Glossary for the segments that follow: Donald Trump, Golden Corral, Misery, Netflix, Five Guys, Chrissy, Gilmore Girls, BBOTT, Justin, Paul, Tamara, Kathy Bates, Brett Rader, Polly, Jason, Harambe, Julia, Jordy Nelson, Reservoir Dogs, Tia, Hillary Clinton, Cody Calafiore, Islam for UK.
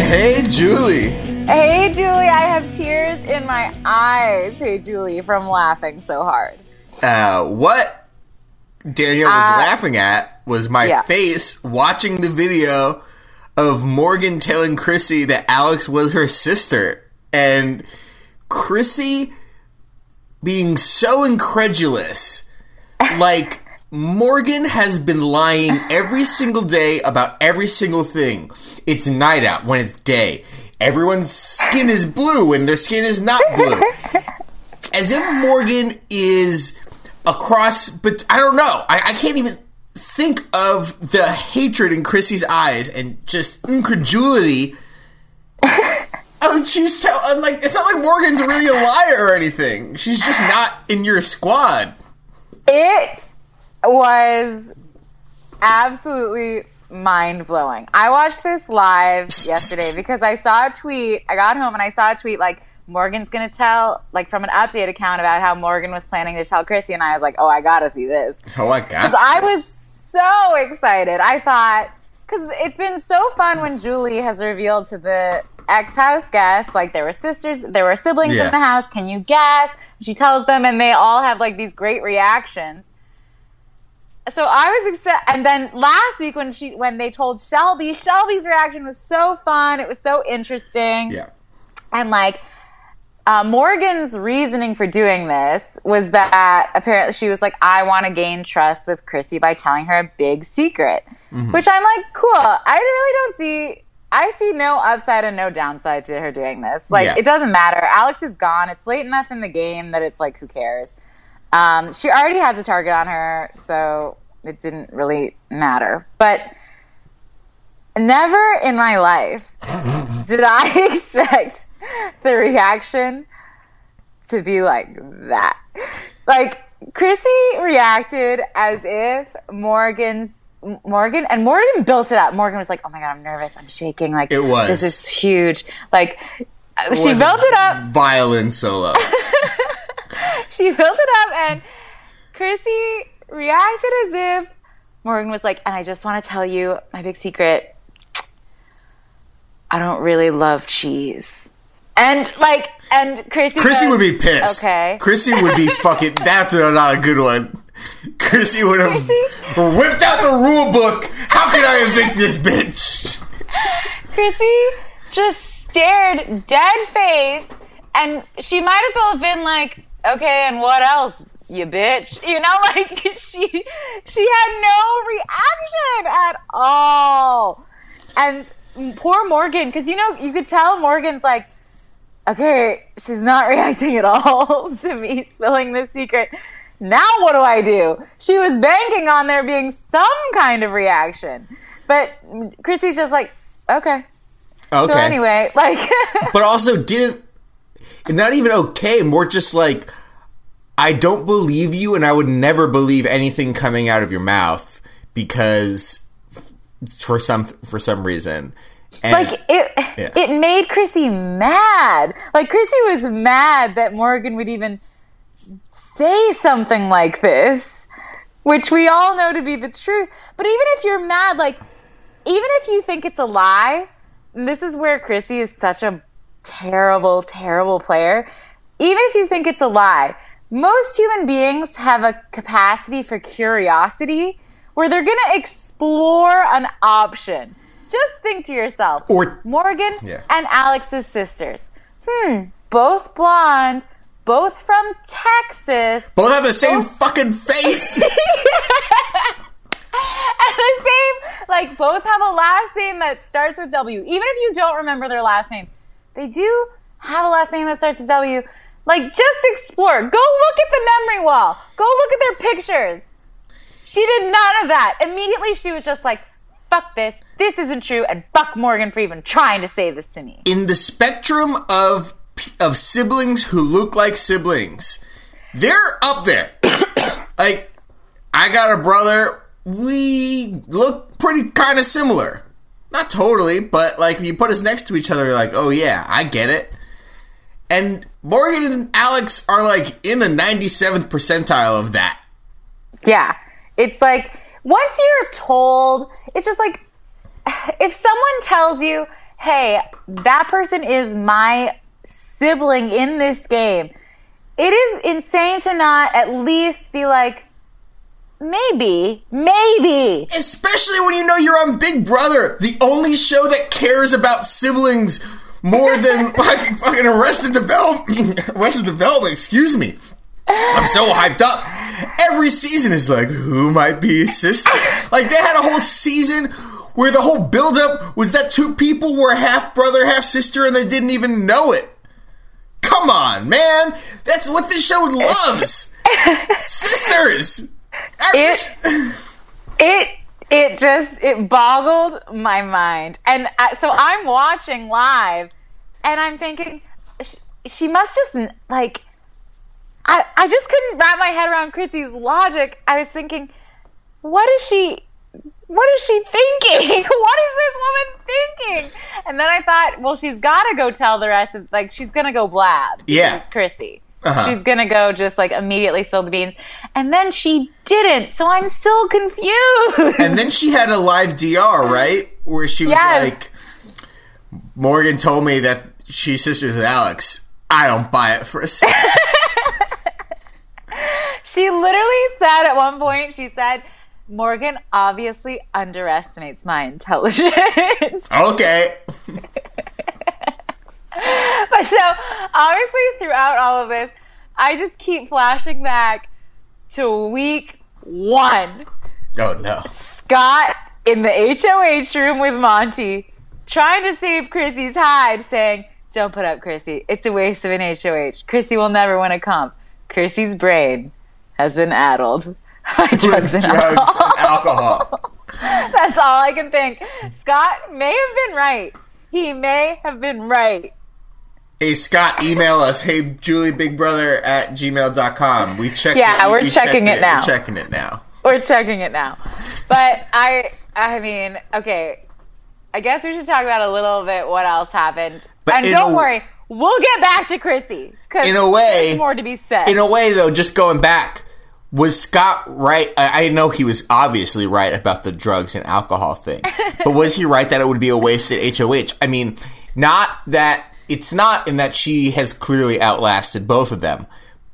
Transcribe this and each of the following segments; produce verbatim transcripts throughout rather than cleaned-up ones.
Hey, Julie. Hey, Julie. I have tears in my eyes. Hey, Julie, from laughing so hard. Uh, what Danielle was uh, laughing at was my yeah. face watching the video of Morgan telling Chrissy that Alex was her sister. And Chrissy being so incredulous, like, Morgan has been lying every single day about every single thing. It's night out when it's day. Everyone's skin is blue and their skin is not blue. As if Morgan is across, but I don't know. I, I can't even think of the hatred in Chrissy's eyes and just incredulity. Oh, she's so, I'm like, it's not like Morgan's really a liar or anything. She's just not in your squad. It was absolutely mind-blowing. I watched this live yesterday because I saw a tweet. I got home and I saw a tweet like, Morgan's going to tell, like from an update account about how Morgan was planning to tell Chrissy. And I was like, oh, I got to see this. Oh, I got to. I was so excited. I thought, because it's been so fun when Julie has revealed to the ex-house guests, like there were sisters, there were siblings yeah. in the house. Can you guess? She tells them and they all have like these great reactions. So I was excited, and then last week when she when they told Shelby, Shelby's reaction was so fun. It was so interesting. Yeah, and like uh, Morgan's reasoning for doing this was that apparently she was like, "I want to gain trust with Chrissy by telling her a big secret," mm-hmm. which I'm like, "Cool." I really don't see. I see no upside and no downside to her doing this. Like yeah. it doesn't matter. Alex is gone. It's late enough in the game that it's like, who cares? Um, she already has a target on her, so it didn't really matter. But never in my life did I expect the reaction to be like that. Like, Chrissy reacted as if Morgan's Morgan and Morgan built it up. Morgan was like, "Oh my god, I'm nervous. I'm shaking. Like, it was. This is huge." Like, it she built it up. Violin solo. She built it up, and Chrissy reacted as if Morgan was like, "And I just want to tell you my big secret. I don't really love cheese." And like, and Chrissy, Chrissy goes, would be pissed. Okay, Chrissy would be fucking. That's not a good one. Chrissy would have Chrissy? whipped out the rule book. How can I evict this bitch? Chrissy just stared dead face, and she might as well have been like, okay, and what else, you bitch? You know, like, she she had no reaction at all. And poor Morgan, because, you know, you could tell Morgan's like, okay, she's not reacting at all to me spilling this secret. Now what do I do? She was banking on there being some kind of reaction. But Chrissy's just like, okay. Okay. So anyway, like... but also didn't... And not even okay, more just like, I don't believe you and I would never believe anything coming out of your mouth because for some for some reason. And, like, it yeah. it made Chrissy mad. Like, Chrissy was mad that Morgan would even say something like this, which we all know to be the truth. But even if you're mad, like, even if you think it's a lie, this is where Chrissy is such a terrible, terrible player. Even if you think it's a lie, most human beings have a capacity for curiosity where they're going to explore an option. Just think to yourself, or Morgan yeah. and Alex's sisters. Hmm, both blonde, both from Texas. Both have the same both- fucking face. And the same, like, both have a last name that starts with W. Even if you don't remember their last names, they do have a last name that starts with W. Like, just explore. Go look at the memory wall. Go look at their pictures. She did none of that. Immediately, she was just like, fuck this. This isn't true. And fuck Morgan for even trying to say this to me. In the spectrum of of siblings who look like siblings, they're up there. Like, I got a brother. We look pretty kind of similar. Not totally, but, like, you put us next to each other, you're like, oh, yeah, I get it. And Morgan and Alex are, like, in the ninety-seventh percentile of that. Yeah. It's like, once you're told, it's just like, if someone tells you, hey, that person is my sibling in this game, it is insane to not at least be like, maybe, maybe. Especially when you know you're on Big Brother, the only show that cares about siblings more than fucking, fucking Arrested Development. Arrested Development, excuse me. I'm so hyped up. Every season is like, who might be his sister? Like, they had a whole season where the whole buildup was that two people were half brother, half sister, and they didn't even know it. Come on, man. That's what this show loves. Sisters. It, it it just, it boggled my mind. And I, so I'm watching live, and I'm thinking, she, she must just, like, I, I just couldn't wrap my head around Chrissy's logic. I was thinking, what is she, what is she thinking? What is this woman thinking? And then I thought, well, she's got to go tell the rest of, like, she's going to go blab. Yeah. It's Chrissy. Uh-huh. She's going to go just, like, immediately spill the beans. And then she didn't, so I'm still confused. And then she had a live D R, right? Where she was yes. like, Morgan told me that she's sisters with Alex. I don't buy it for a second. She literally said at one point, she said, Morgan obviously underestimates my intelligence. Okay. But so, obviously, throughout all of this, I just keep flashing back to week one. Oh, no. Scott in the H O H room with Monty, trying to save Chrissy's hide, saying, don't put up, Chrissy. It's a waste of an H O H. Chrissy will never win a comp. Chrissy's brain has been addled. Drugs, drugs and alcohol. And alcohol. That's all I can think. Scott may have been right. He may have been right. Hey, Scott, email us. Hey, Julie, Big Brother at gmail dot com. We check yeah, it. We're we checking check it now. We're checking it now. We're checking it now. But I, I mean, okay. I guess we should talk about a little bit what else happened. But and don't a, worry, we'll get back to Chrissy. In a way, there's more to be said. In a way, though, just going back, was Scott right? I, I know he was obviously right about the drugs and alcohol thing, but was he right that it would be a wasted H O H? I mean, not that. It's not in that she has clearly outlasted both of them.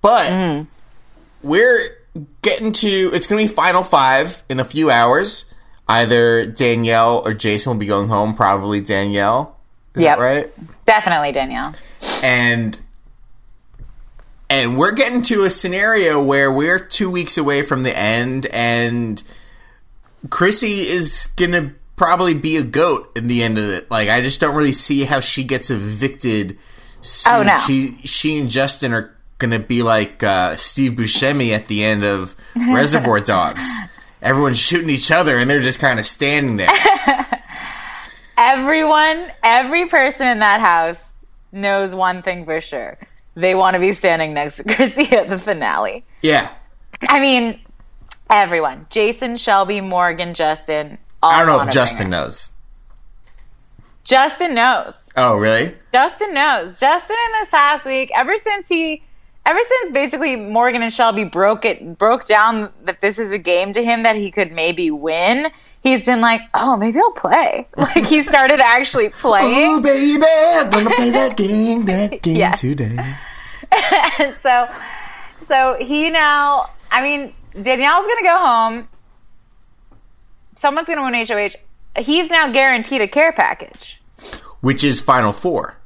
But mm. we're getting to... It's going to be Final Five in a few hours. Either Danielle or Jason will be going home. Probably Danielle. Is yep. that right? Definitely Danielle. And, and we're getting to a scenario where we're two weeks away from the end. And Chrissy is going to... probably be a goat in the end of it. Like, I just don't really see how she gets evicted soon. Oh, no. She, she and Justin are going to be like uh, Steve Buscemi at the end of Reservoir Dogs. Everyone's shooting each other, and they're just kind of standing there. Everyone, every person in that house knows one thing for sure. They want to be standing next to Chrissy at the finale. Yeah. I mean, everyone. Jason, Shelby, Morgan, Justin... I don't know if Justin knows. Justin knows. Oh, really? Justin knows. Justin in this past week, ever since he, ever since basically Morgan and Shelby broke it, broke down that this is a game to him that he could maybe win, he's been like, oh, maybe I'll play. Like, he started actually playing. Oh, baby, I'm going to play that game, that game yes. today. And so, so he now, I mean, Danielle's going to go home. Someone's going to win H O H. He's now guaranteed a care package. Which is Final Four.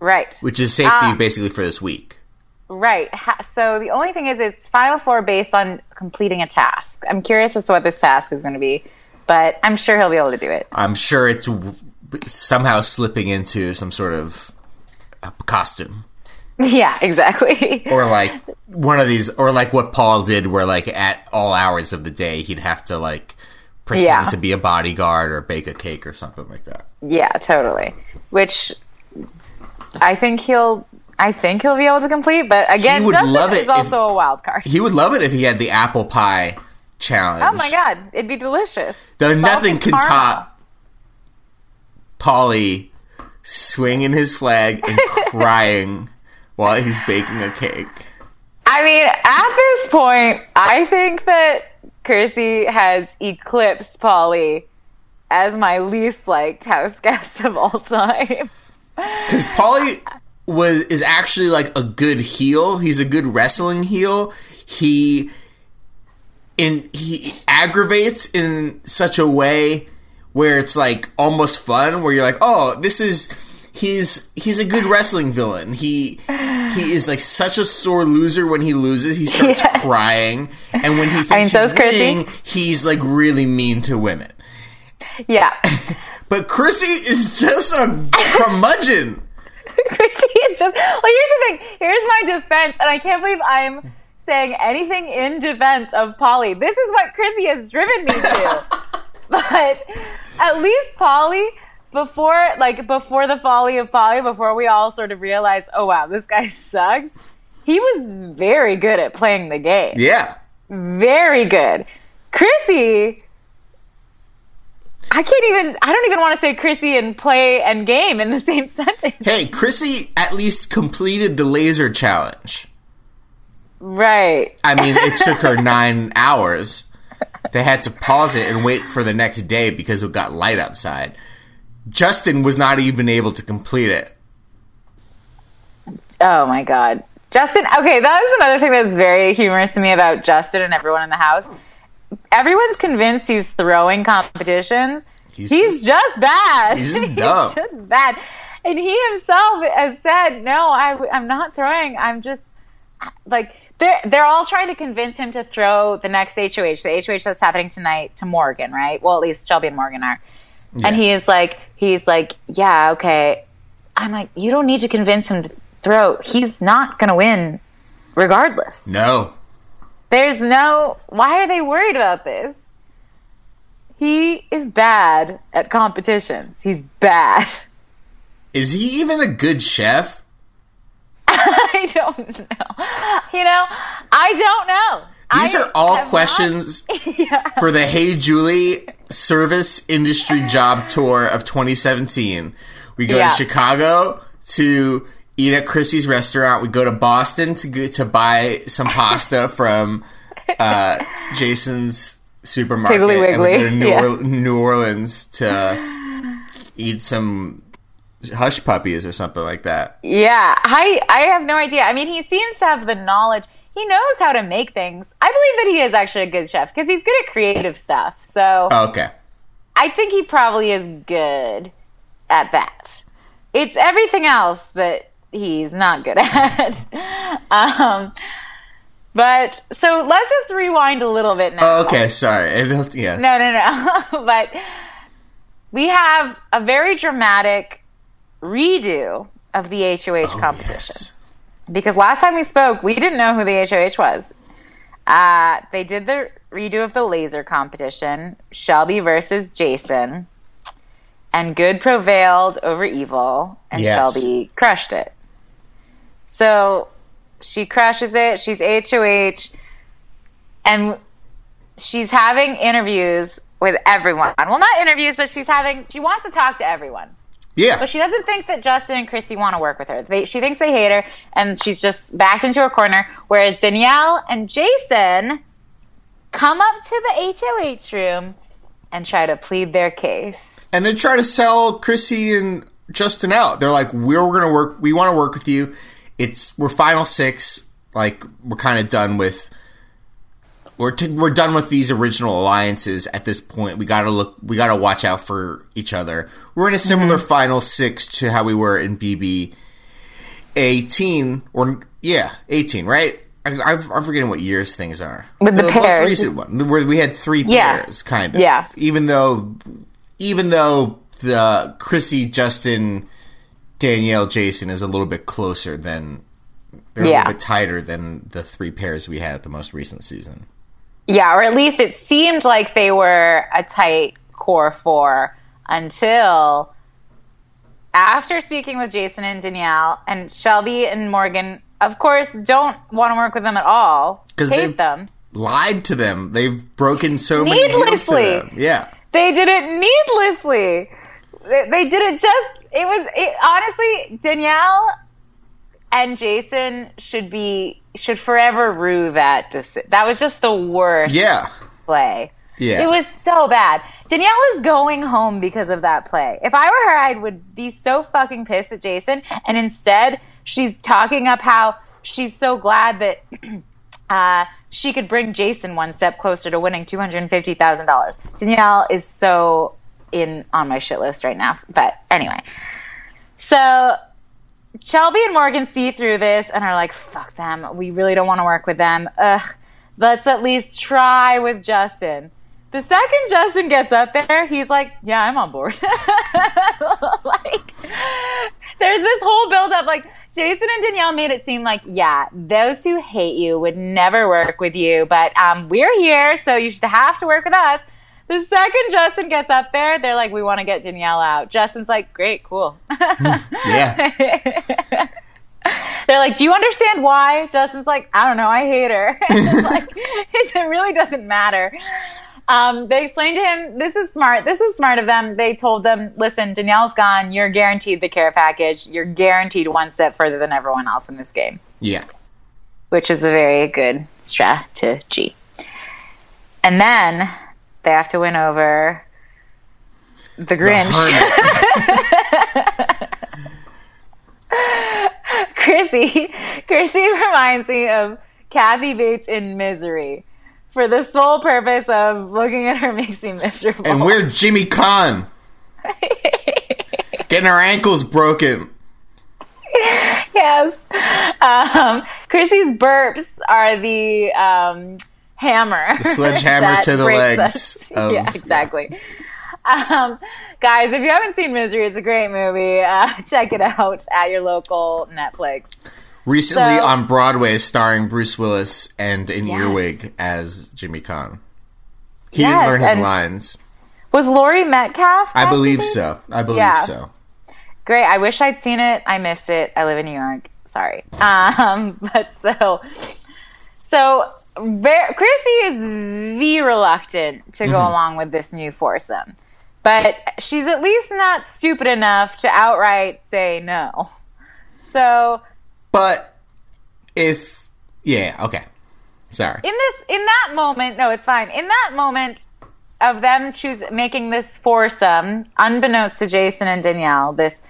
Right. Which is safety uh, basically for this week. Right. So the only thing is it's Final Four based on completing a task. I'm curious as to what this task is going to be, but I'm sure he'll be able to do it. I'm sure it's somehow slipping into some sort of costume. Yeah, exactly. Or like one of these, or like what Paul did where like at all hours of the day he'd have to like... pretend yeah. to be a bodyguard or bake a cake or something like that. Yeah, totally. Which I think he'll I think he'll be able to complete, but again, he would Justin love it is also if, a wild card. He would love it if he had the apple pie challenge. Oh my god, it'd be delicious. Though nothing can top Polly swinging his flag and crying while he's baking a cake. I mean, at this point, I think that Chrissy has eclipsed Polly as my least liked house guest of all time. Because Polly was is actually like a good heel. He's a good wrestling heel. He and he aggravates in such a way where it's like almost fun. Where you're like, oh, this is he's he's a good wrestling villain. He he is like such a sore loser when he loses. He starts yes. crying, and when he thinks I mean, so he's winning, he's like really mean to women. Yeah. But Chrissy is just a curmudgeon. Chrissy is just... Well, here's the thing. Here's my defense, and I can't believe I'm saying anything in defense of Polly. This is what Chrissy has driven me to. But at least Polly, before like before the folly of Polly, before we all sort of realized, oh, wow, this guy sucks, he was very good at playing the game. Yeah. Very good. Chrissy... I can't even, I don't even want to say Chrissy and play and game in the same sentence. Hey, Chrissy at least completed the laser challenge. Right. I mean, it took her nine hours. They had to pause it and wait for the next day because it got light outside. Justin was not even able to complete it. Oh, my God. Justin, okay, that is another thing that's very humorous to me about Justin and everyone in the house. Everyone's convinced he's throwing competitions. He's, he's just, just bad. He's just dumb. He's just bad. And he himself has said, no, I, I'm not throwing. I'm just, like, they're, they're all trying to convince him to throw the next H O H, the H O H that's happening tonight to Morgan, right? Well, at least Shelby and Morgan are. Yeah. And he is like, he's like, yeah, okay. I'm like, you don't need to convince him to throw. He's not going to win regardless. No. There's no... Why are they worried about this? He is bad at competitions. He's bad. Is he even a good chef? I don't know. You know, I don't know. These I are all questions yeah. for the Hey Julie Service Industry Job Tour of twenty seventeen. We go yeah. to Chicago to... eat at Chrissy's restaurant. We go to Boston to go, to buy some pasta from uh, Jason's supermarket. Piggly Wiggly. And we go to New, yeah. or- New Orleans to eat some hush puppies or something like that. Yeah, I I have no idea. I mean, he seems to have the knowledge. He knows how to make things. I believe that he is actually a good chef because he's good at creative stuff. So oh, okay, I think he probably is good at that. It's everything else that he's not good at. um, but so let's just rewind a little bit now. Oh, okay, sorry. It, yeah. No, no, no. But we have a very dramatic redo of the H O H oh, competition. Yes. Because last time we spoke, we didn't know who the H O H was. Uh, they did the redo of the laser competition, Shelby versus Jason. And good prevailed over evil, and yes. Shelby crushed it. So she crushes it. She's H O H, and she's having interviews with everyone. Well, not interviews, but she's having. She wants to talk to everyone. Yeah. But she doesn't think that Justin and Chrissy want to work with her. They, she thinks they hate her, and she's just backed into her corner. Whereas Danielle and Jason come up to the H O H room and try to plead their case. And they try to sell Chrissy and Justin out. They're like, we're going to work. We want to work with you. It's we're final six. Like, we're kind of done with. We're t- we're done with these original alliances at this point. We got to look. We got to watch out for each other. We're in a similar mm-hmm. final six to how we were in B B eighteen or yeah, eighteen, right? I, I'm forgetting what years things are. With the, the pairs. Most recent one where we had three yeah. pairs, kind of. Yeah. Even though. Even though the Chrissy, Justin, Danielle, Jason is a little bit closer than they're yeah. a little bit tighter than the three pairs we had at the most recent season. Yeah, or at least it seemed like they were a tight core four until after speaking with Jason and Danielle and Shelby and Morgan, of course, don't want to work with them at all. Because they've them. lied to them. They've broken so many deals to them. Yeah. They did it needlessly. They did it just, it was, it, honestly, Danielle and Jason should be, should forever rue that. That was just the worst yeah. play. Yeah. It was so bad. Danielle was going home because of that play. If I were her, I would be so fucking pissed at Jason. And instead, she's talking up how she's so glad that uh, she could bring Jason one step closer to winning two hundred fifty thousand dollars. Danielle is so in on my shit list right now. But anyway. So Shelby and Morgan see through this and are like, fuck them. We really don't want to work with them. Ugh. Let's at least try with Justin. The second Justin gets up there, he's like, yeah, I'm on board. Like, there's this whole buildup. Like, Jason and Danielle made it seem like, yeah, those who hate you would never work with you, but um, we're here, so you should have to work with us. The second Justin gets up there, they're like, we want to get Danielle out. Justin's like, great, cool. Yeah. They're like, do you understand why? Justin's like, I don't know, I hate her. Like, it really doesn't matter. Um, they explained to him, this is smart. This was smart of them. They told them, listen, Danielle's gone. You're guaranteed the care package. You're guaranteed one step further than everyone else in this game. Yeah. Which is a very good strategy. And then they have to win over the Grinch. The Chrissy, Chrissy reminds me of Kathy Bates in Misery for the sole purpose of looking at her makes me miserable. And we're Jimmy Caan. Getting our ankles broken. Yes. Um, Chrissy's burps are the um, hammer. The sledgehammer to the legs. Of, yeah, exactly. Yeah. Um, guys, if you haven't seen Misery, it's a great movie. Uh, check it out at your local Netflix. Recently so, on Broadway, starring Bruce Willis and an yes. earwig as Jimmy Caan. He yes, didn't learn his lines. Was Laurie Metcalf? I believe maybe? so. I believe yeah. so. Great. I wish I'd seen it. I missed it. I live in New York. Sorry. Um, but so, so very, Chrissy is the reluctant to go mm-hmm. along with this new foursome. But she's at least not stupid enough to outright say no. So, but if yeah, okay, sorry. In this, in that moment, no, it's fine. In that moment of them choose making this foursome, unbeknownst to Jason and Danielle, this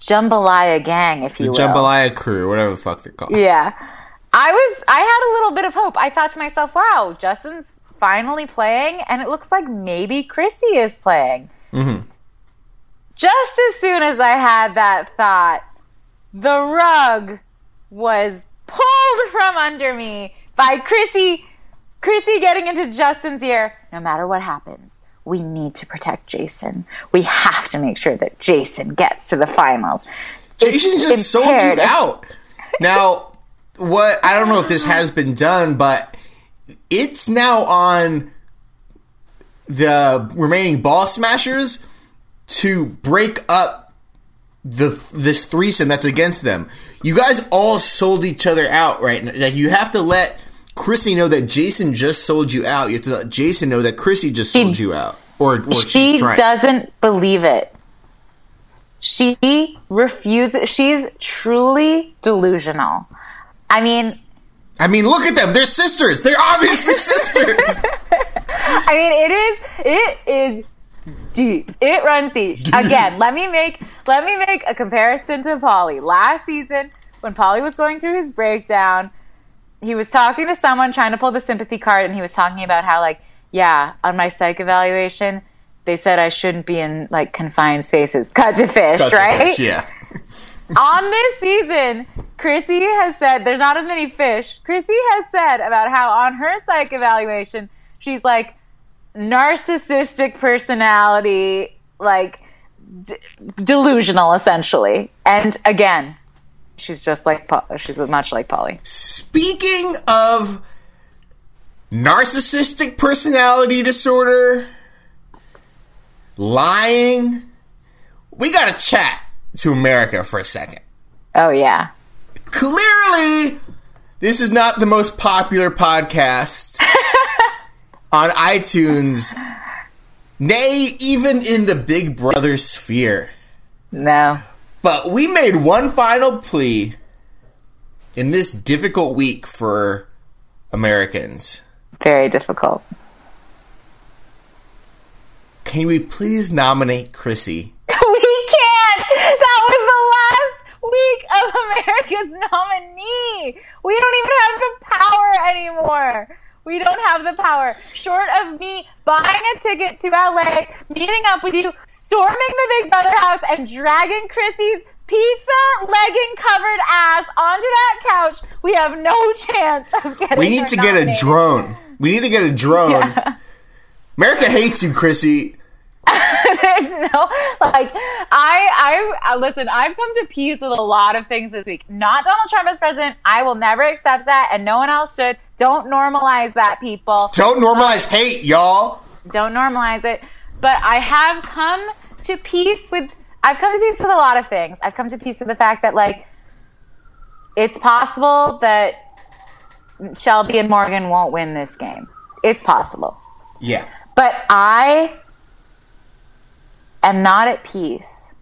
jambalaya gang, if you will, the jambalaya crew, whatever the fuck they're called. Yeah, I was, I had a little bit of hope. I thought to myself, wow, Justin's finally playing, and it looks like maybe Chrissy is playing. Mm-hmm. Just as soon as I had that thought, the rug was pulled from under me by Chrissy. Chrissy getting into Justin's ear. No matter what happens, we need to protect Jason. We have to make sure that Jason gets to the finals. Jason it's just sold you out. Now, what I don't know if this has been done, but it's now on the remaining Ball Smashers to break up the this threesome that's against them. You guys all sold each other out, right? Like, you have to let Chrissy know that Jason just sold you out. You have to let Jason know that Chrissy just sold she, you out. Or, or she she's doesn't believe it. She refuses. She's truly delusional. I mean... I mean, look at them. They're sisters. They're obviously sisters. I mean, it is it is deep. It runs deep. Again, let me make let me make a comparison to Polly. Last season, when Polly was going through his breakdown, he was talking to someone trying to pull the sympathy card, and he was talking about how, like, yeah, on my psych evaluation, they said I shouldn't be in, like, confined spaces. Cut to fish, Cut right? To fish, yeah. On this season, Chrissy has said, there's not as many fish. Chrissy has said about how on her psych evaluation, she's like, narcissistic personality, like d- delusional, essentially. And again, she's just like, she's much like Polly. Speaking of narcissistic personality disorder, lying, we gotta chat to America for a second. Oh, yeah. Clearly, this is not the most popular podcast on iTunes, nay, even in the Big Brother sphere. No. But we made one final plea in this difficult week for Americans. Very difficult. Can we please nominate Chrissy? We can't! That was the last week of America's nominee! We don't even have the power anymore! We don't have the power. Short of me buying a ticket to L A, meeting up with you, storming the Big Brother house, and dragging Chrissy's pizza legging covered ass onto that couch, we have no chance of getting We need to nominated. get a drone. We need to get a drone. Yeah. America hates you, Chrissy. There's no, like, I, I, listen, I've come to peace with a lot of things this week. Not Donald Trump as president. I will never accept that, and no one else should. Don't normalize that, people. Don't normalize um, hate, y'all. Don't normalize it. But I have come to peace with, I've come to peace with a lot of things. I've come to peace with the fact that, like, it's possible that Shelby and Morgan won't win this game. It's possible. Yeah. But I am not at peace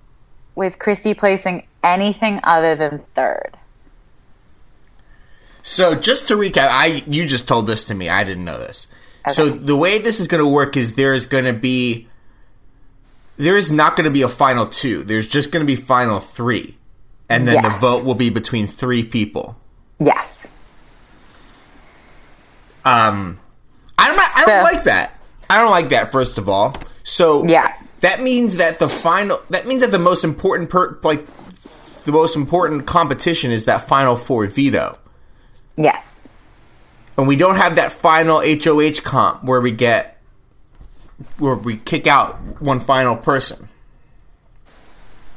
with Chrissy placing anything other than third. So just to recap, I you just told this to me. I didn't know this. Okay. So the way this is going to work is there is going to be there is not going to be a final two. There's just going to be final three. And then yes. the vote will be between three people. Yes. Um I'm not, I don't so, like that. I don't like that, first of all. So yeah. That means that the final that means that the most important per, like the most important competition is that final four veto. Yes. And we don't have that final H O H comp where we get where we kick out one final person.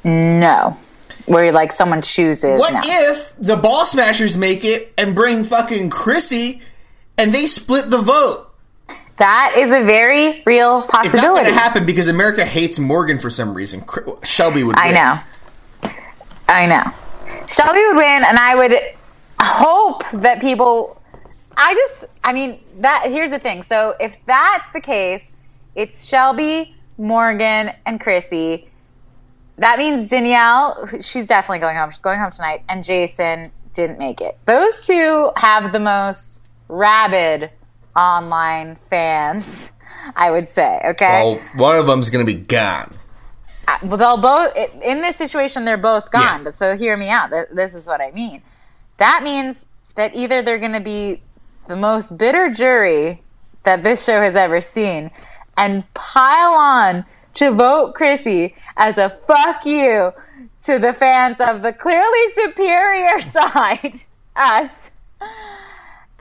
No. Where like someone chooses. What no. if the Ball Smashers make it and bring fucking Chrissy and they split the vote? That is a very real possibility. It's not going to happen because America hates Morgan for some reason. Shelby would win. I know. I know. Shelby would win, and I would hope that people... I just... I mean, that. Here's the thing. So if that's the case, it's Shelby, Morgan, and Chrissy. That means Danielle, she's definitely going home. She's going home tonight. And Jason didn't make it. Those two have the most rabid... online fans, I would say. Okay. Well, one of them's going to be gone. Uh, well, they'll both in this situation. They're both gone. Yeah. But so hear me out. This is what I mean. That means that either they're going to be the most bitter jury that this show has ever seen, and pile on to vote Chrissy as a fuck you to the fans of the clearly superior side, us,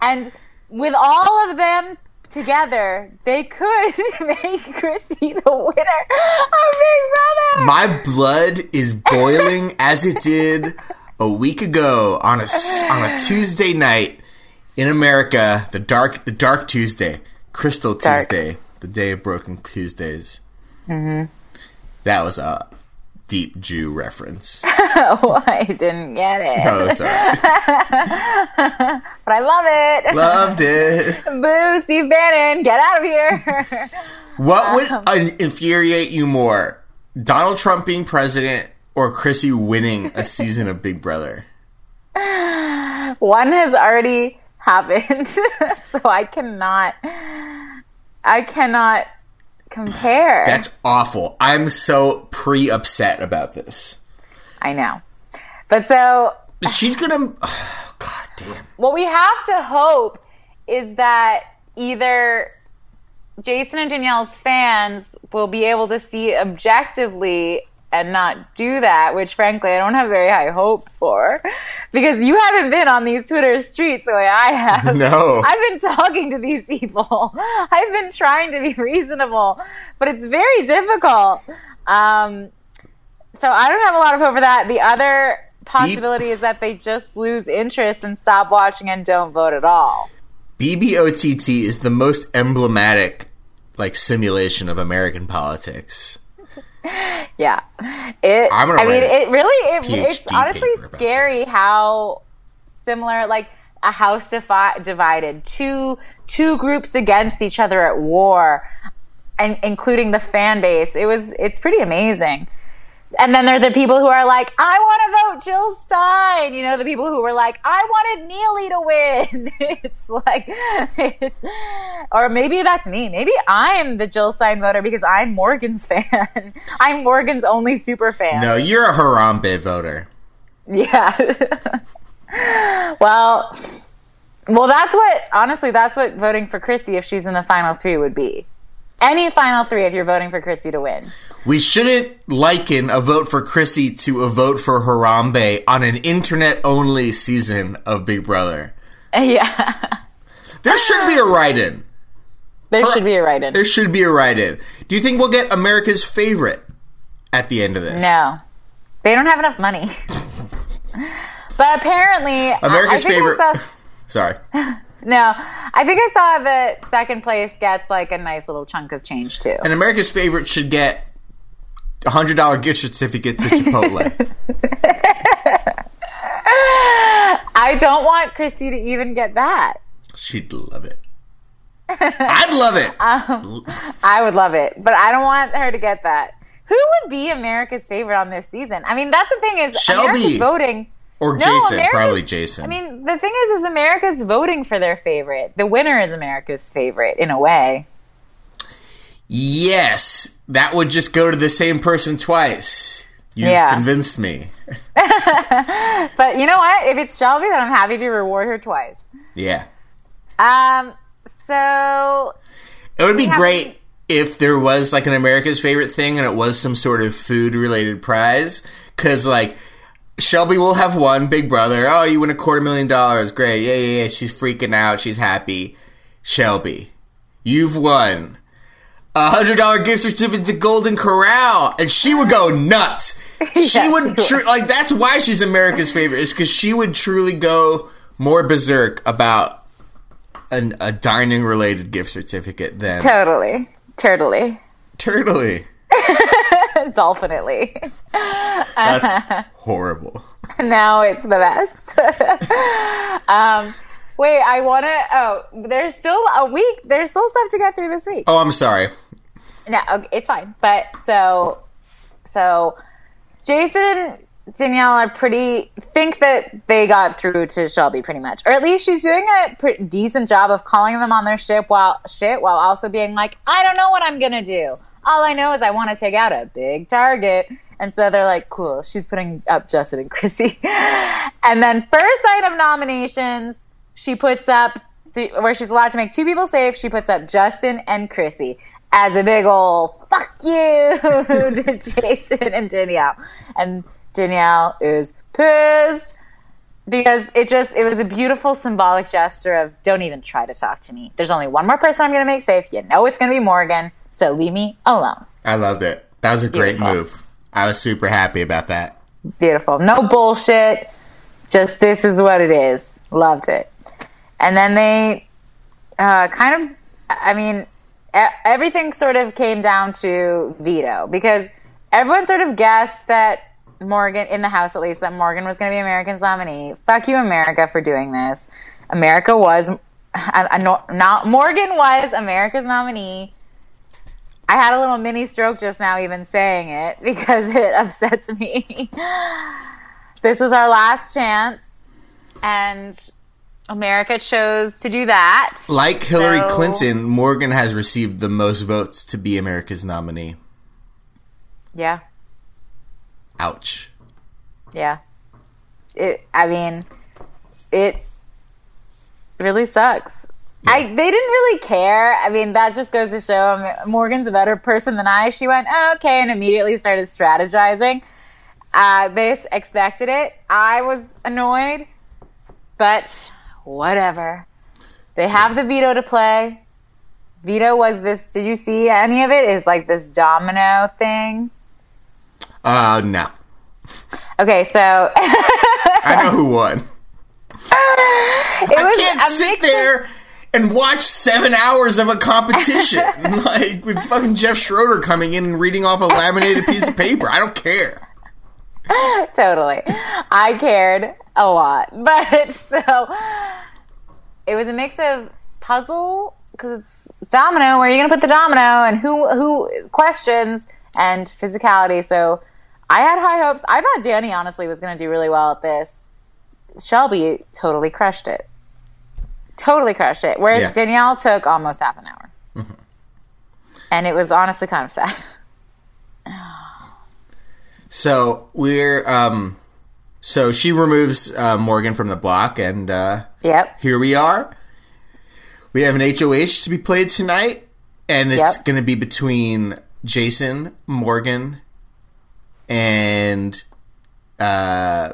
and. With all of them together, they could make Chrissy the winner of Big Brother. My blood is boiling as it did a week ago on a on a Tuesday night in America, the dark the dark Tuesday, Crystal dark. Tuesday, the day of broken Tuesdays. Mm-hmm. That was a deep Jew reference. Oh, I didn't get it. No, it's all right. But I love it. Loved it. Boo, Steve Bannon, get out of here. What um, would infuriate you more? Donald Trump being president or Chrissy winning a season of Big Brother? One has already happened, so I cannot, I cannot compare. That's awful. I'm so pre-upset about this. I know. But so... she's gonna... Oh, God damn. What we have to hope is that either Jason and Danielle's fans will be able to see objectively and not do that, which, frankly, I don't have very high hope for. Because you haven't been on these Twitter streets the way I have. No. I've been talking to these people. I've been trying to be reasonable. But it's very difficult. Um, so I don't have a lot of hope for that. The other possibility B- is that they just lose interest and stop watching and don't vote at all. B B O T T is the most emblematic like simulation of American politics. Yeah, it. I'm gonna I mean, it really. It, it's honestly scary how similar, like a house defi- divided, two two groups against each other at war, and including the fan base. It was. It's pretty amazing. And then there are the people who are like, I want to vote Jill Stein. You know, the people who were like, I wanted Neely to win. It's like, it's, or maybe that's me. Maybe I'm the Jill Stein voter because I'm Morgan's fan. I'm Morgan's only super fan. No, you're a Harambe voter. Yeah. Well, well, that's what, honestly, that's what voting for Chrissy, if she's in the final three, would be. Any final three if you're voting for Chrissy to win. We shouldn't liken a vote for Chrissy to a vote for Harambe on an internet-only season of Big Brother. Yeah. There should be a write-in. There Har- should be a write-in. There should be a write-in. Do you think we'll get America's favorite at the end of this? No. They don't have enough money. But apparently... America's I- I favorite... I saw- Sorry. No, I think I saw that second place gets like a nice little chunk of change too. And America's favorite should get a hundred dollar gift certificates to Chipotle. I don't want Chrissy to even get that. She'd love it. I'd love it. Um, I would love it, but I don't want her to get that. Who would be America's favorite on this season? I mean, that's the thing is, Shelby. America's voting. Or no, Jason, America's, probably Jason. I mean, the thing is, is America's voting for their favorite. The winner is America's favorite, in a way. Yes. That would just go to the same person twice. You've yeah. convinced me. But you know what? If it's Shelby, then I'm happy to reward her twice. Yeah. Um. So... It would be great to- if there was, like, an America's favorite thing and it was some sort of food-related prize. Because, like... Shelby will have one, Big Brother. Oh, you win a quarter million dollars. Great. Yeah, yeah, yeah. She's freaking out. She's happy. Shelby, you've won a hundred dollar gift certificate to Golden Corral. And she would go nuts. She yes, would, tr- would. Like, that's why she's America's favorite, is because she would truly go more berserk about an, a dining related gift certificate than. Totally. Totally. Totally. Dolphinately. That's horrible. Now it's the best. um, wait, I want to... Oh, there's still a week. There's still stuff to get through this week. Oh, I'm sorry. No, okay, it's fine. But so... So, Jason and Danielle are pretty... Think that they got through to Shelby pretty much. Or at least she's doing a pretty decent job of calling them on their ship while, shit while also being like, I don't know what I'm going to do. All I know is I want to take out a big target. And so they're like, cool, she's putting up Justin and Chrissy. And then first night of nominations, she puts up, where she's allowed to make two people safe, she puts up Justin and Chrissy as a big old fuck you to Jason and Danielle. And Danielle is pissed because it just, it was a beautiful symbolic gesture of don't even try to talk to me. There's only one more person I'm going to make safe. You know it's going to be Morgan. So leave me alone. I loved it. That was a Beautiful. great move. I was super happy about that. Beautiful. No bullshit. Just this is what it is. Loved it. And then they uh, kind of, I mean, everything sort of came down to veto. Because everyone sort of guessed that Morgan, in the house at least, that Morgan was going to be America's nominee. Fuck you, America, for doing this. America was, uh, uh, not, Morgan was America's nominee. I had a little mini stroke just now even saying it because it upsets me. This was our last chance, and America chose to do that. Like Hillary so, Clinton, Morgan has received the most votes to be America's nominee. Yeah. Ouch. Yeah. It. I mean, it really sucks. I, they didn't really care. I mean, that just goes to show Morgan's a better person than I. She went, oh, okay, and immediately started strategizing. Uh, they expected it. I was annoyed, but whatever. They have the veto to play. Veto was this, did you see any of it? It's like this domino thing. Uh, no. Okay, so. I know who won. It was, I can't I'm sit mixing- there. And watch seven hours of a competition, like with fucking Jeff Schroeder coming in and reading off a laminated piece of paper. I don't care. Totally. I cared a lot. But so it was a mix of puzzle, because it's domino, where are you going to put the domino, and who who questions, and physicality. So I had high hopes. I thought Danny honestly was going to do really well at this. Shelby totally crushed it. Totally crushed it. Whereas yeah. Danielle took almost half an hour. Mm-hmm. And it was honestly kind of sad. So we're um, so she removes uh, Morgan from the block, and uh, yep. here we are. We have an H O H to be played tonight, and it's yep. going to be between Jason, Morgan, and uh,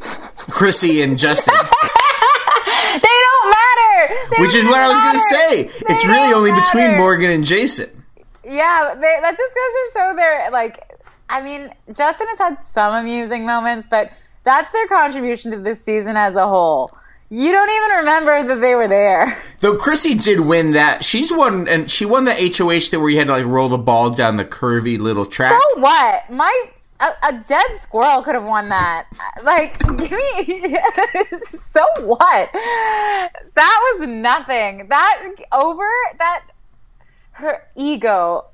Chrissy and Justin. They don't matter. They Which is what matter. I was going to say. They it's really only matter. between Morgan and Jason. Yeah, they, that just goes to show their like. I mean, Justin has had some amusing moments, but that's their contribution to this season as a whole. You don't even remember that they were there. Though Chrissy did win that. She's won, and she won the H O H that where you had to like roll the ball down the curvy little track. So what? My a, a dead squirrel could have won that. Like, give me. So what? That was nothing. That over that her ego.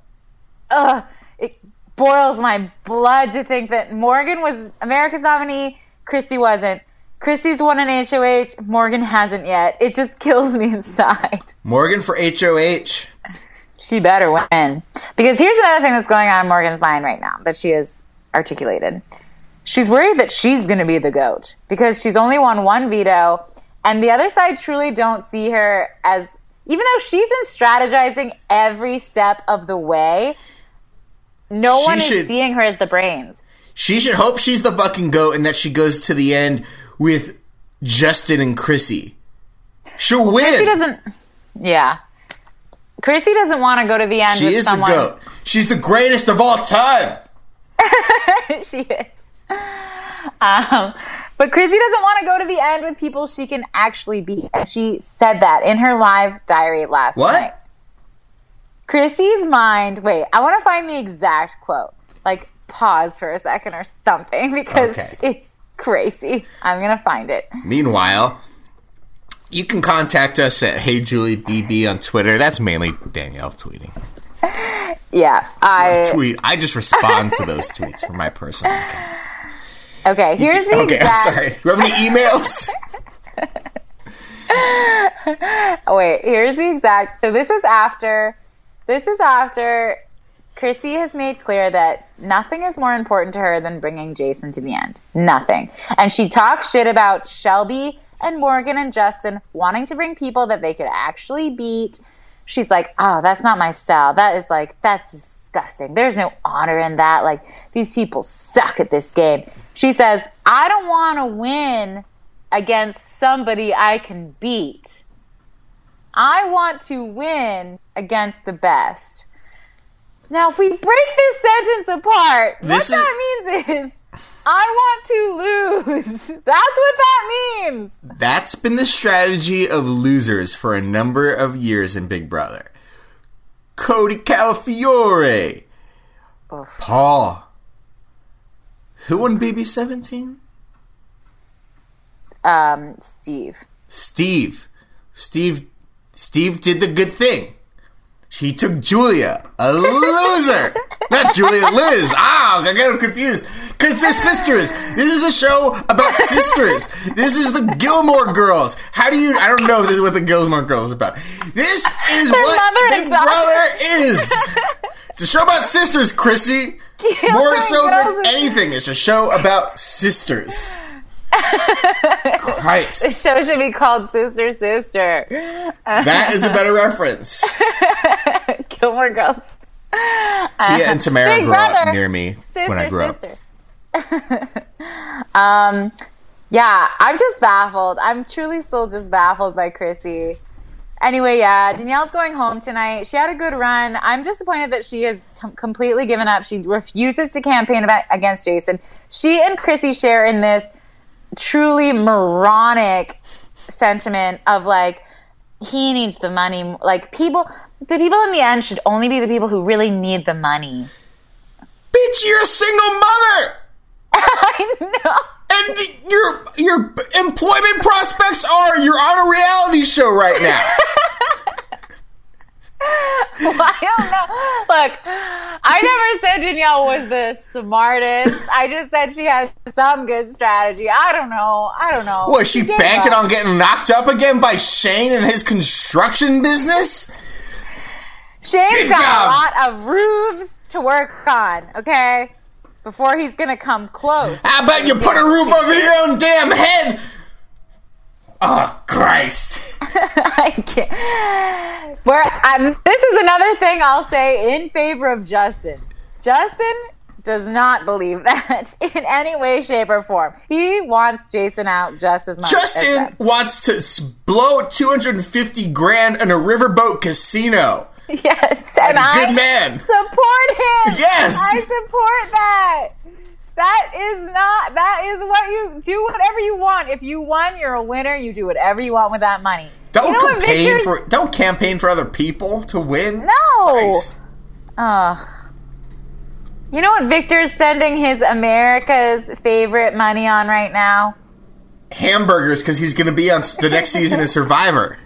Ugh. It, boils my blood to think that Morgan was America's nominee, Chrissy wasn't. Chrissy's won an H O H, Morgan hasn't yet. It just kills me inside. Morgan for H O H. She better win. Because here's another thing that's going on in Morgan's mind right now that she has articulated. She's worried that she's going to be the GOAT because she's only won one veto, and the other side truly don't see her as, even though she's been strategizing every step of the way, No she one is should, seeing her as the brains. She should hope she's the fucking GOAT and that she goes to the end with Justin and Chrissy. She'll well, win. Chrissy doesn't. Yeah, Chrissy doesn't want to go to the end. She with is someone. the GOAT. She's the greatest of all time. She is. Um, but Chrissy doesn't want to go to the end with people she can actually beat. She said that in her live diary last what? night. Chrissy's mind, wait, I want to find the exact quote. Like, pause for a second or something because okay. it's crazy. I'm going to find it. Meanwhile, you can contact us at Hey Julie B B on Twitter. That's mainly Danielle tweeting. Yeah. I, I tweet. I just respond to those tweets for my personal account. Okay, here's can, the okay, exact... Okay, I'm sorry. Do you have any emails? Wait, here's the exact... So this is after... This is after Chrissy has made clear that nothing is more important to her than bringing Jason to the end. Nothing. And she talks shit about Shelby and Morgan and Justin wanting to bring people that they could actually beat. She's like, oh, that's not my style. That is like, that's disgusting. There's no honor in that. Like, these people suck at this game. She says, I don't want to win against somebody I can beat. I want to win against the best. Now, if we break this sentence apart, this what is, that means is I want to lose. That's what that means. That's been the strategy of losers for a number of years in Big Brother. Cody Calafiore. Oof. Paul. Who won B B seventeen? Um, Steve. Steve. Steve... Steve did the good thing. She took Julia, a loser. Not Julia, Liz. Ah, I got them confused. Because they're sisters. This is a show about sisters. This is the Gilmore Girls. How do you... I don't know if this is what the Gilmore Girls is about. This is Their what Big Brother is. It's a show about sisters, Chrissy. Gilmore More so than anything. It's a show about sisters. Christ. The show should be called Sister Sister. That is a better reference. Gilmore Girls. Tia and Tamara Big grew brother. up near me sister, when I grew sister. up. um, yeah, I'm just baffled. I'm truly still just baffled by Chrissy. Anyway, yeah, Danielle's going home tonight. She had a good run. I'm disappointed that she has t- completely given up. She refuses to campaign about, against Jason. She and Chrissy share in this truly moronic sentiment of like he needs the money, like people the people in the end should only be the people who really need the money. Bitch, you're a single mother. I know, and the, your your employment prospects are you're on a reality show right now. I don't know. Look, I never said Danielle was the smartest. I just said she had some good strategy. I don't know. I don't know. What, she, she banking on getting knocked up again by Shane and his construction business? Shane's good got job. a lot of roofs to work on, okay? Before he's going to come close. How about you put a roof over your own damn head? Oh, Christ. I can't. We're, um, this is another thing I'll say in favor of Justin. Justin does not believe that in any way, shape, or form. He wants Jason out just as much. Justin as wants to blow two hundred fifty grand in a riverboat casino. Yes, and, and I good man. support him. Yes. I support that. That is not, that is what you do, whatever you want. If you won, you're a winner. You do whatever you want with that money. Don't you know campaign for, don't campaign for other people to win. No. Uh, you know what Victor's spending his America's favorite money on right now? Hamburgers, because he's going to be on the next season of Survivor.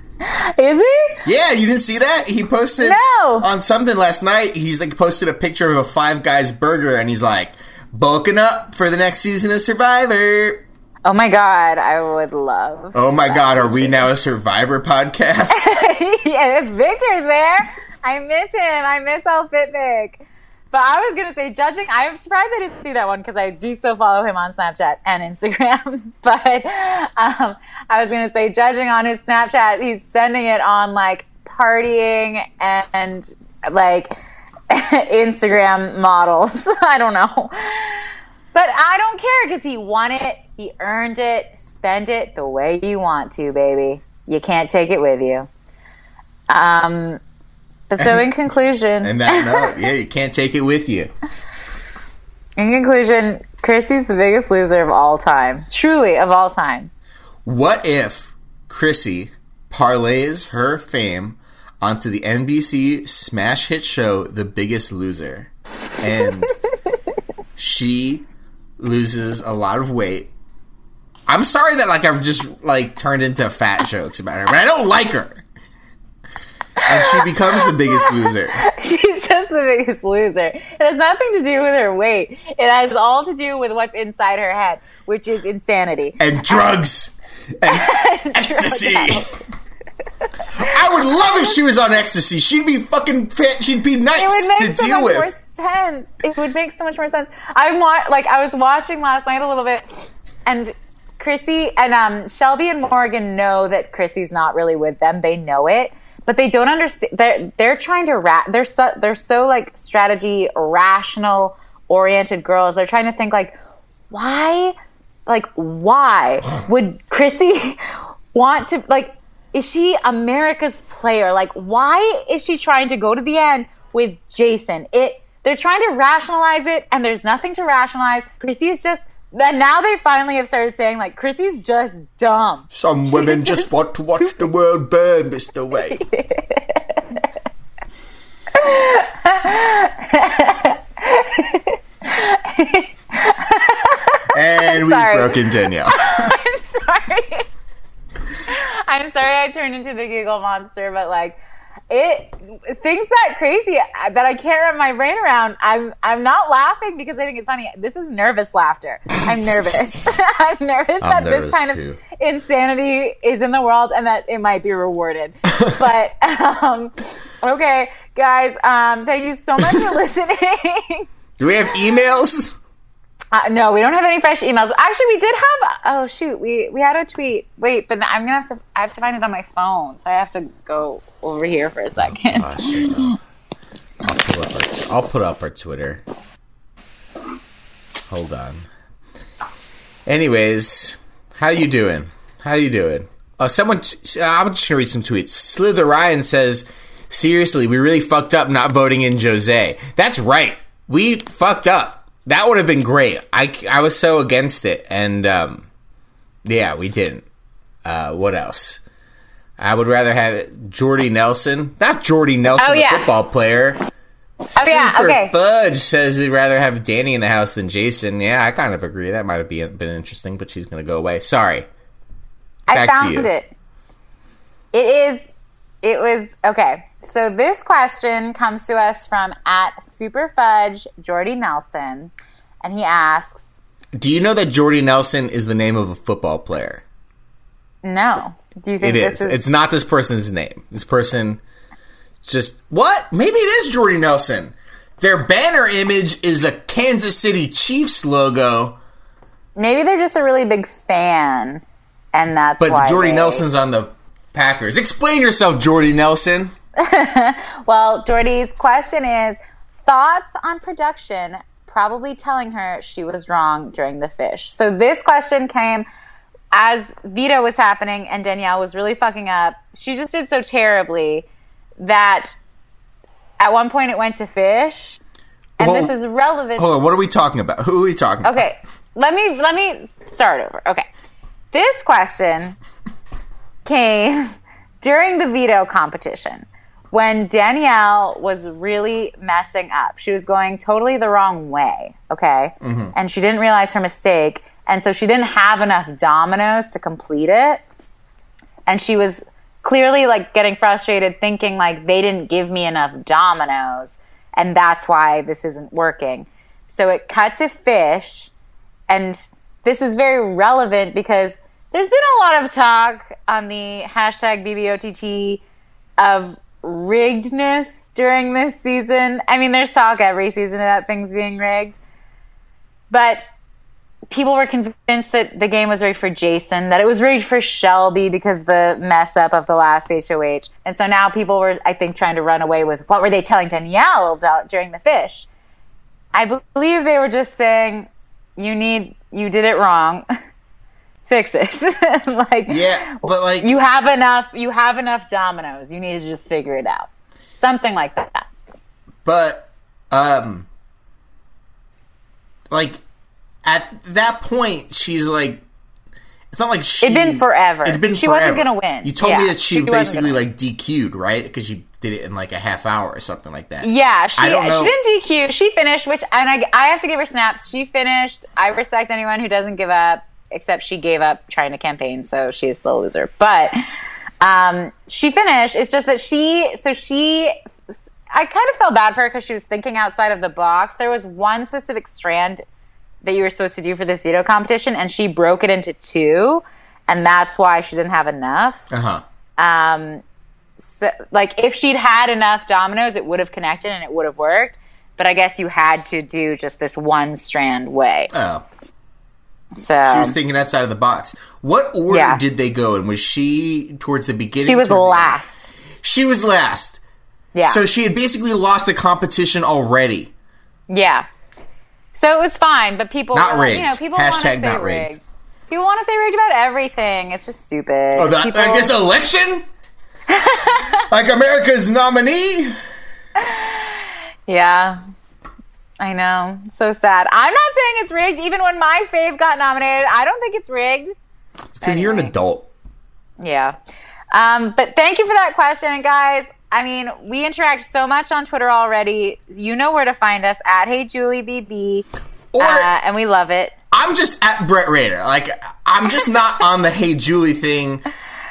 Is he? Yeah, you didn't see that? He posted no. on something last night. He's like posted a picture of a Five Guys burger, and he's like, bulking up for the next season of Survivor. Oh, my God. I would love. Oh, my God. Are we now a Survivor podcast? Yeah, if Victor's there, I miss him. I miss El Fitvic. But I was going to say, judging, I'm surprised I didn't see that one because I do still follow him on Snapchat and Instagram. But um, I was going to say, judging on his Snapchat, he's spending it on, like, partying and, like, Instagram models. I don't know. But I don't care because he won it. He earned it. Spend it the way you want to, baby. You can't take it with you. Um, but so in conclusion. And that note, yeah, you can't take it with you. In conclusion, Chrissy's the biggest loser of all time. Truly, of all time. What if Chrissy parlays her fame onto the N B C smash hit show, The Biggest Loser. And she loses a lot of weight. I'm sorry that like I've just like turned into fat jokes about her, but I don't like her. And she becomes the biggest loser. She's just the biggest loser. It has nothing to do with her weight. It has all to do with what's inside her head, which is insanity. And drugs. And, and ecstasy. Drugs. I would love if she was on ecstasy. She'd be fucking fit. She'd be nice it would make to so deal much with. More sense. It would make so much more sense. I want, like, I was watching last night a little bit, and Chrissy and um, Shelby and Morgan know that Chrissy's not really with them. They know it, but they don't understand. They're they're trying to ra- They're so they're so like strategy rational oriented girls. They're trying to think like, why, like why would Chrissy want to like. Is she America's player? Like, why is she trying to go to the end with Jason? It they're trying to rationalize it, and there's nothing to rationalize. Chrissy's just... And now they finally have started saying, like, Chrissy's just dumb. Some She's women just, just want to watch the world burn, Mister Way. And we've broken Danielle. I'm sorry. I'm sorry I turned into the giggle monster, but like it things that crazy that I can't wrap my brain around. I'm I'm not laughing because I think it's funny. This is nervous laughter. I'm nervous. I'm nervous I'm that nervous this kind too. of insanity is in the world and that it might be rewarded. But um, okay, guys, um, thank you so much for listening. Do we have emails? Uh, no, we don't have any fresh emails. Actually, we did have. Oh shoot, we, we had a tweet. Wait, but I'm gonna have to. I have to find it on my phone, so I have to go over here for a second. Oh, gosh, no. I'll, pull up our, I'll put up our Twitter. Hold on. Anyways, how you doing? How you doing? Oh, someone. T- I'm just gonna read some tweets. Slither Ryan says, "Seriously, we really fucked up not voting in Jose." That's right. We fucked up. That would have been great. I, I was so against it. And, um, yeah, we didn't. Uh, what else? I would rather have Jordy Nelson. Not Jordy Nelson, oh, the yeah. football player. Oh, Super yeah, okay. Fudge says they'd rather have Danny in the house than Jason. Yeah, I kind of agree. That might have been, been interesting, but she's going to go away. Sorry. Back I found to you. it. It is. It was. Okay. So this question comes to us from at Superfudge Jordy Nelson, and he asks, do you know that Jordy Nelson is the name of a football player? No. Do you think it this is? is? It's not this person's name. This person just, what? Maybe it is Jordy Nelson. Their banner image is a Kansas City Chiefs logo. Maybe they're just a really big fan, and that's but why. But Jordy they... Nelson's on the Packers. Explain yourself, Jordy Nelson. Well, Jordy's question is, thoughts on production probably telling her she was wrong during the fish. So this question came as veto was happening and Danielle was really fucking up. She just did so terribly that at one point it went to fish. And well, this is relevant. Hold on, what are we talking about? Who are we talking about? Okay, let me, let me start over. Okay. This question came during the veto competition, when Danielle was really messing up. She was going totally the wrong way, okay? Mm-hmm. And she didn't realize her mistake, and so she didn't have enough dominoes to complete it. And she was clearly, like, getting frustrated, thinking, like, they didn't give me enough dominoes, and that's why this isn't working. So it cut to fish, and this is very relevant because there's been a lot of talk on the hashtag B B O T T of riggedness during this season. I mean, there's talk every season about things being rigged, but people were convinced that the game was rigged for Jason, that it was rigged for Shelby because the mess up of the last H O H. And so now people were, I think, trying to run away with, what were they telling Danielle during the fish? I believe they were just saying, you need, you did it wrong. Fix it. Like, yeah, but like, you have enough, you have enough dominoes. You need to just figure it out. Something like that. But, um, like, at that point, she's like, it's not like she... It'd been forever. It'd been she forever. She wasn't going to win. You told yeah, me that she, she basically, like, D Q'd, right? Because she did it in, like, a half hour or something like that. Yeah, she, I don't know. She didn't D Q. She finished, which, and I, I have to give her snaps. She finished. I respect anyone who doesn't give up. Except she gave up trying to campaign, so she is still a loser. But um, she finished. It's just that she, so she, I kind of felt bad for her because she was thinking outside of the box. There was one specific strand that you were supposed to do for this veto competition, and she broke it into two, and that's why she didn't have enough. Uh-huh. Um, so, like, if she'd had enough dominoes, it would have connected and it would have worked. But I guess you had to do just this one strand way. Oh. So, she was thinking outside of the box. What order yeah. did they go in? Was she towards the beginning? She was last. She was last. Yeah. So she had basically lost the competition already. Yeah. So it was fine, but people... Not were, rigged. You know, people Hashtag not rigged. rigged. People want to say rigged about everything. It's just stupid. Oh, the, people... Like this election? Like America's nominee? Yeah. I know. So sad. I'm not saying it's rigged. Even when my fave got nominated, I don't think it's rigged. It's because anyway. You're an adult. Yeah. Um, but thank you for that question. And guys, I mean, we interact so much on Twitter already. You know where to find us, at HeyJulieBB. Or, uh, and we love it. I'm just at Brett Rader. Like, I'm just not on the Hey Julie thing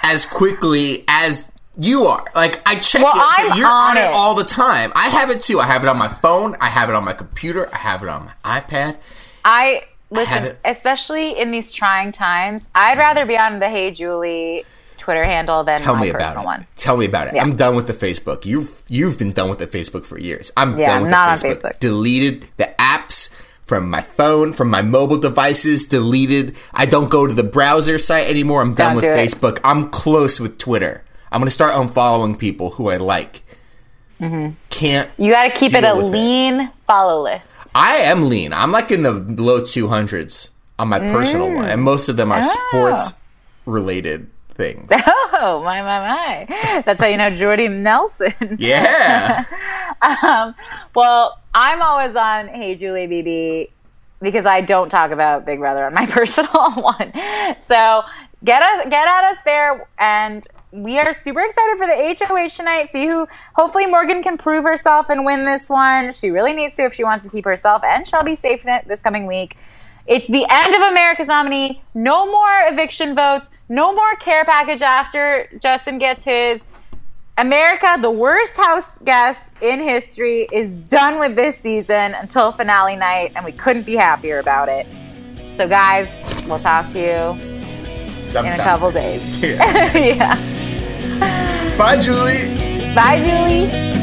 as quickly as you are. Like, I check well, it, but I'm you're on it. it all the time. I have it, too. I have it on my phone. I have it on my computer. I have it on my iPad. I, listen, I especially in these trying times, I'd rather be on the Hey Julie Twitter handle than Tell my me personal about it. one. Tell me about it. Yeah. I'm done with the Facebook. You've, you've been done with the Facebook for years. I'm yeah, done with not the Facebook. On Facebook. Deleted the apps from my phone, from my mobile devices, deleted. I don't go to the browser site anymore. I'm done don't with do Facebook. It. I'm close with Twitter. I'm going to start unfollowing people who I like. Mm-hmm. Can't. You got to keep it a lean it. follow list. I am lean. I'm like in the low two hundreds on my mm. personal one. And most of them are oh. sports-related things. Oh, my, my, my. That's how you know Jordy Nelson. Yeah. um, well, I'm always on Hey Julie B B because I don't talk about Big Brother on my personal one. So get us, get at us there, and we are super excited for the H O H tonight. See who, hopefully Morgan can prove herself and win this one. She really needs to if she wants to keep herself and Shelby safe in it this coming week. It's the end of America's Nominee. No more eviction votes. No more care package after Justin gets his. America, the worst house guest in history, is done with this season until finale night, and we couldn't be happier about it. So, guys, we'll talk to you Sometime. in a couple days. Yeah. Yeah. Bye, Julie. Bye, Julie.